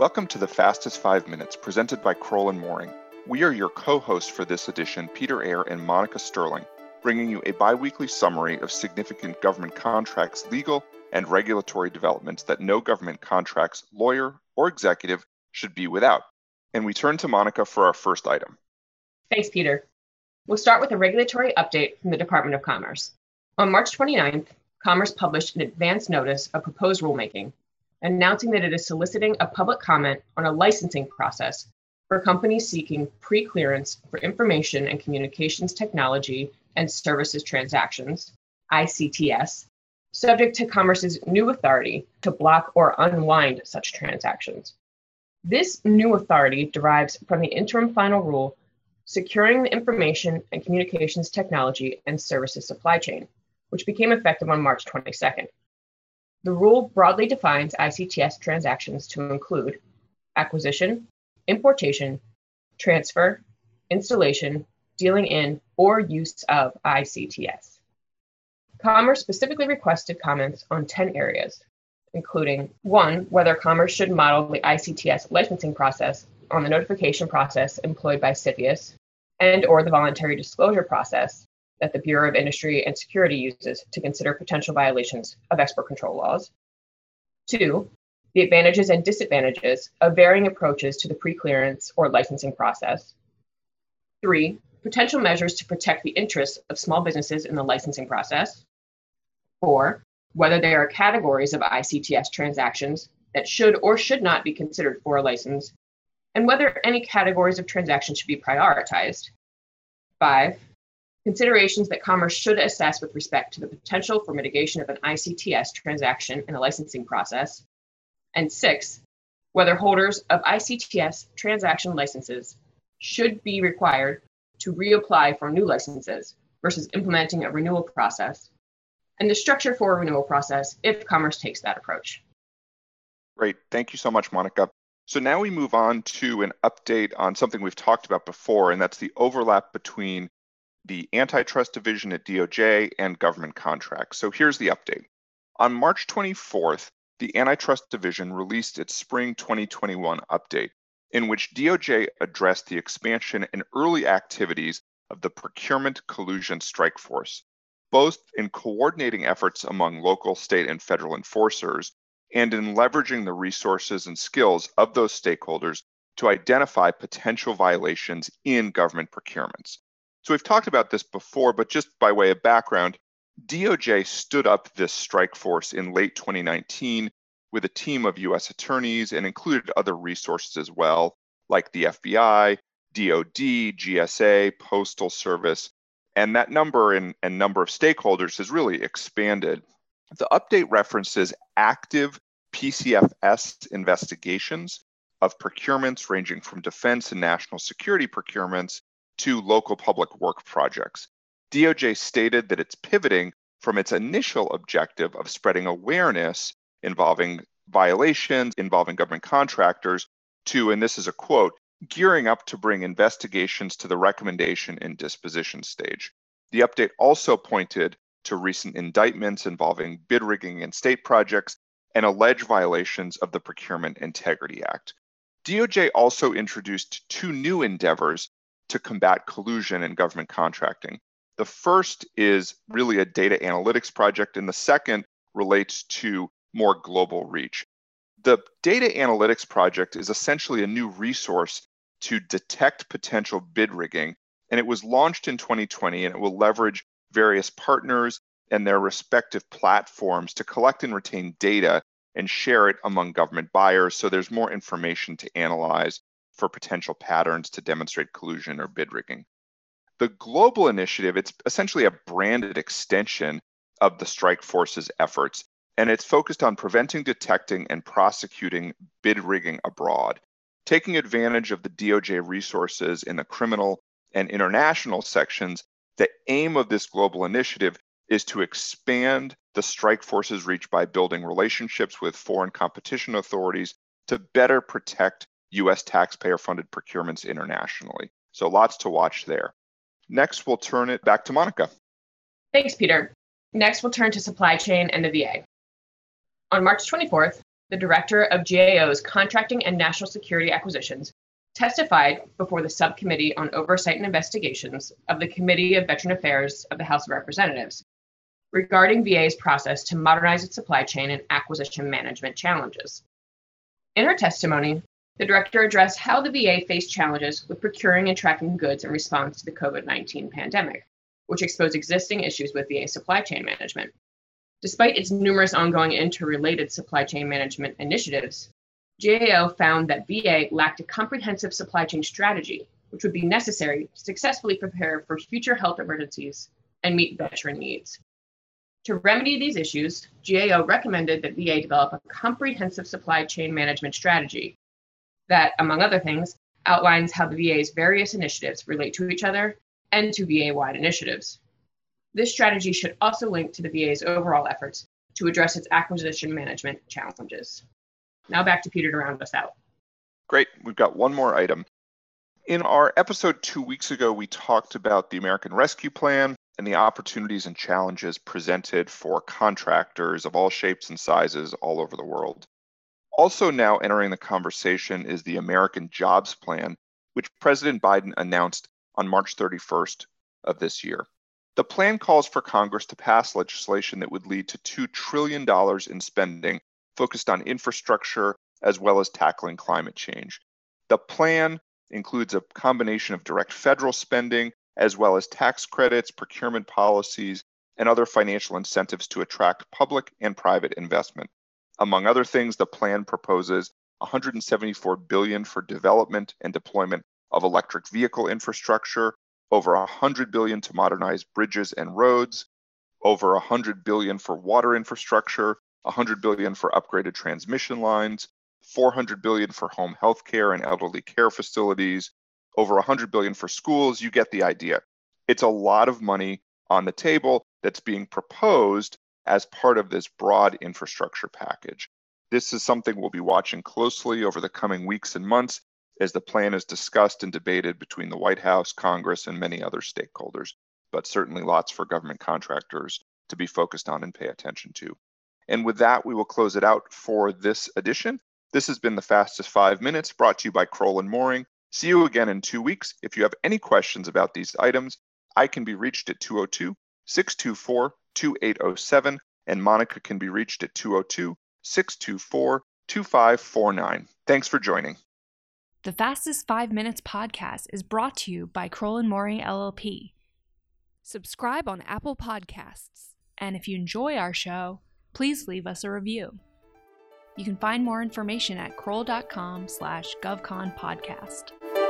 Welcome to The Fastest 5 Minutes, presented by Kroll & Mooring. We are your co-hosts for this edition, Peter Eyre and Monica Sterling, bringing you a bi-weekly summary of significant government contracts, legal, and regulatory developments that no government contracts, lawyer, or executive should be without. And we turn to Monica for our first item. Thanks, Peter. We'll start with a regulatory update from the Department of Commerce. On March 29th, Commerce published an advance notice of proposed rulemaking, announcing that it is soliciting a public comment on a licensing process for companies seeking pre-clearance for information and communications technology and services transactions, ICTS, subject to Commerce's new authority to block or unwind such transactions. This new authority derives from the interim final rule securing the information and communications technology and services supply chain, which became effective on March 22nd. The rule broadly defines ICTS transactions to include acquisition, importation, transfer, installation, dealing in, or use of ICTS. Commerce specifically requested comments on 10 areas, including 1, whether Commerce should model the ICTS licensing process on the notification process employed by CFIUS and or the voluntary disclosure process that the Bureau of Industry and Security uses to consider potential violations of export control laws. 2, the advantages and disadvantages of varying approaches to the pre-clearance or licensing process. 3, potential measures to protect the interests of small businesses in the licensing process. 4, whether there are categories of ICTS transactions that should or should not be considered for a license, and whether any categories of transactions should be prioritized. 5, considerations that Commerce should assess with respect to the potential for mitigation of an ICTS transaction in the licensing process. And 6, whether holders of ICTS transaction licenses should be required to reapply for new licenses versus implementing a renewal process, and the structure for a renewal process if Commerce takes that approach. Great. Thank you so much, Monica. So now we move on to an update on something we've talked about before, and that's the overlap between the Antitrust Division at DOJ and government contracts. So here's the update. On March 24th, the Antitrust Division released its spring 2021 update, in which DOJ addressed the expansion and early activities of the Procurement Collusion Strike Force, both in coordinating efforts among local, state, and federal enforcers, and in leveraging the resources and skills of those stakeholders to identify potential violations in government procurements. So we've talked about this before, but just by way of background, DOJ stood up this strike force in late 2019 with a team of US attorneys and included other resources as well, like the FBI, DOD, GSA, Postal Service, and that number and number of stakeholders has really expanded. The update references active PCFS investigations of procurements ranging from defense and national security procurements to local public work projects. DOJ stated that it's pivoting from its initial objective of spreading awareness involving violations, involving government contractors, to, and this is a quote, gearing up to bring investigations to the recommendation and disposition stage. The update also pointed to recent indictments involving bid rigging in state projects and alleged violations of the Procurement Integrity Act. DOJ also introduced 2 new endeavors to combat collusion in government contracting. The first is really a data analytics project, and the second relates to more global reach. The data analytics project is essentially a new resource to detect potential bid rigging, and it was launched in 2020, and it will leverage various partners and their respective platforms to collect and retain data and share it among government buyers, so there's more information to analyze for potential patterns to demonstrate collusion or bid rigging. The global initiative, it's essentially a branded extension of the strike force's efforts, and it's focused on preventing, detecting, and prosecuting bid rigging abroad, taking advantage of the DOJ resources in the criminal and international sections. The aim of this global initiative is to expand the strike force's reach by building relationships with foreign competition authorities to better protect U.S. taxpayer-funded procurements internationally. So lots to watch there. Next, we'll turn it back to Monica. Thanks, Peter. Next, we'll turn to supply chain and the VA. On March 24th, the director of GAO's Contracting and National Security Acquisitions, testified before the Subcommittee on Oversight and Investigations of the Committee of Veteran Affairs of the House of Representatives regarding VA's process to modernize its supply chain and acquisition management challenges. In her testimony, the director addressed how the VA faced challenges with procuring and tracking goods in response to the COVID-19 pandemic, which exposed existing issues with VA supply chain management. Despite its numerous ongoing interrelated supply chain management initiatives, GAO found that VA lacked a comprehensive supply chain strategy, which would be necessary to successfully prepare for future health emergencies and meet veteran needs. To remedy these issues, GAO recommended that VA develop a comprehensive supply chain management strategy that, among other things, outlines how the VA's various initiatives relate to each other and to VA-wide initiatives. This strategy should also link to the VA's overall efforts to address its acquisition management challenges. Now back to Peter to round us out. Great. We've got one more item. In our episode 2 weeks ago, we talked about the American Rescue Plan and the opportunities and challenges presented for contractors of all shapes and sizes all over the world. Also now entering the conversation is the American Jobs Plan, which President Biden announced on March 31st of this year. The plan calls for Congress to pass legislation that would lead to $2 trillion in spending focused on infrastructure, as well as tackling climate change. The plan includes a combination of direct federal spending, as well as tax credits, procurement policies, and other financial incentives to attract public and private investment. Among other things, the plan proposes $174 billion for development and deployment of electric vehicle infrastructure, over $100 billion to modernize bridges and roads, over $100 billion for water infrastructure, $100 billion for upgraded transmission lines, $400 billion for home health care and elderly care facilities, over $100 billion for schools. You get the idea. It's a lot of money on the table that's being proposed as part of this broad infrastructure package. This is something we'll be watching closely over the coming weeks and months as the plan is discussed and debated between the White House, Congress, and many other stakeholders, but certainly lots for government contractors to be focused on and pay attention to. And with that, we will close it out for this edition. This has been The Fastest 5 Minutes, brought to you by Kroll and Mooring. See you again in 2 weeks. If you have any questions about these items, I can be reached at 202-624-2807, and Monica can be reached at 202-624-2549. Thanks for joining. The Fastest 5 Minutes podcast is brought to you by Kroll and Mooring LLP. Subscribe on Apple Podcasts. And if you enjoy our show, please leave us a review. You can find more information at kroll.com/govconpodcast.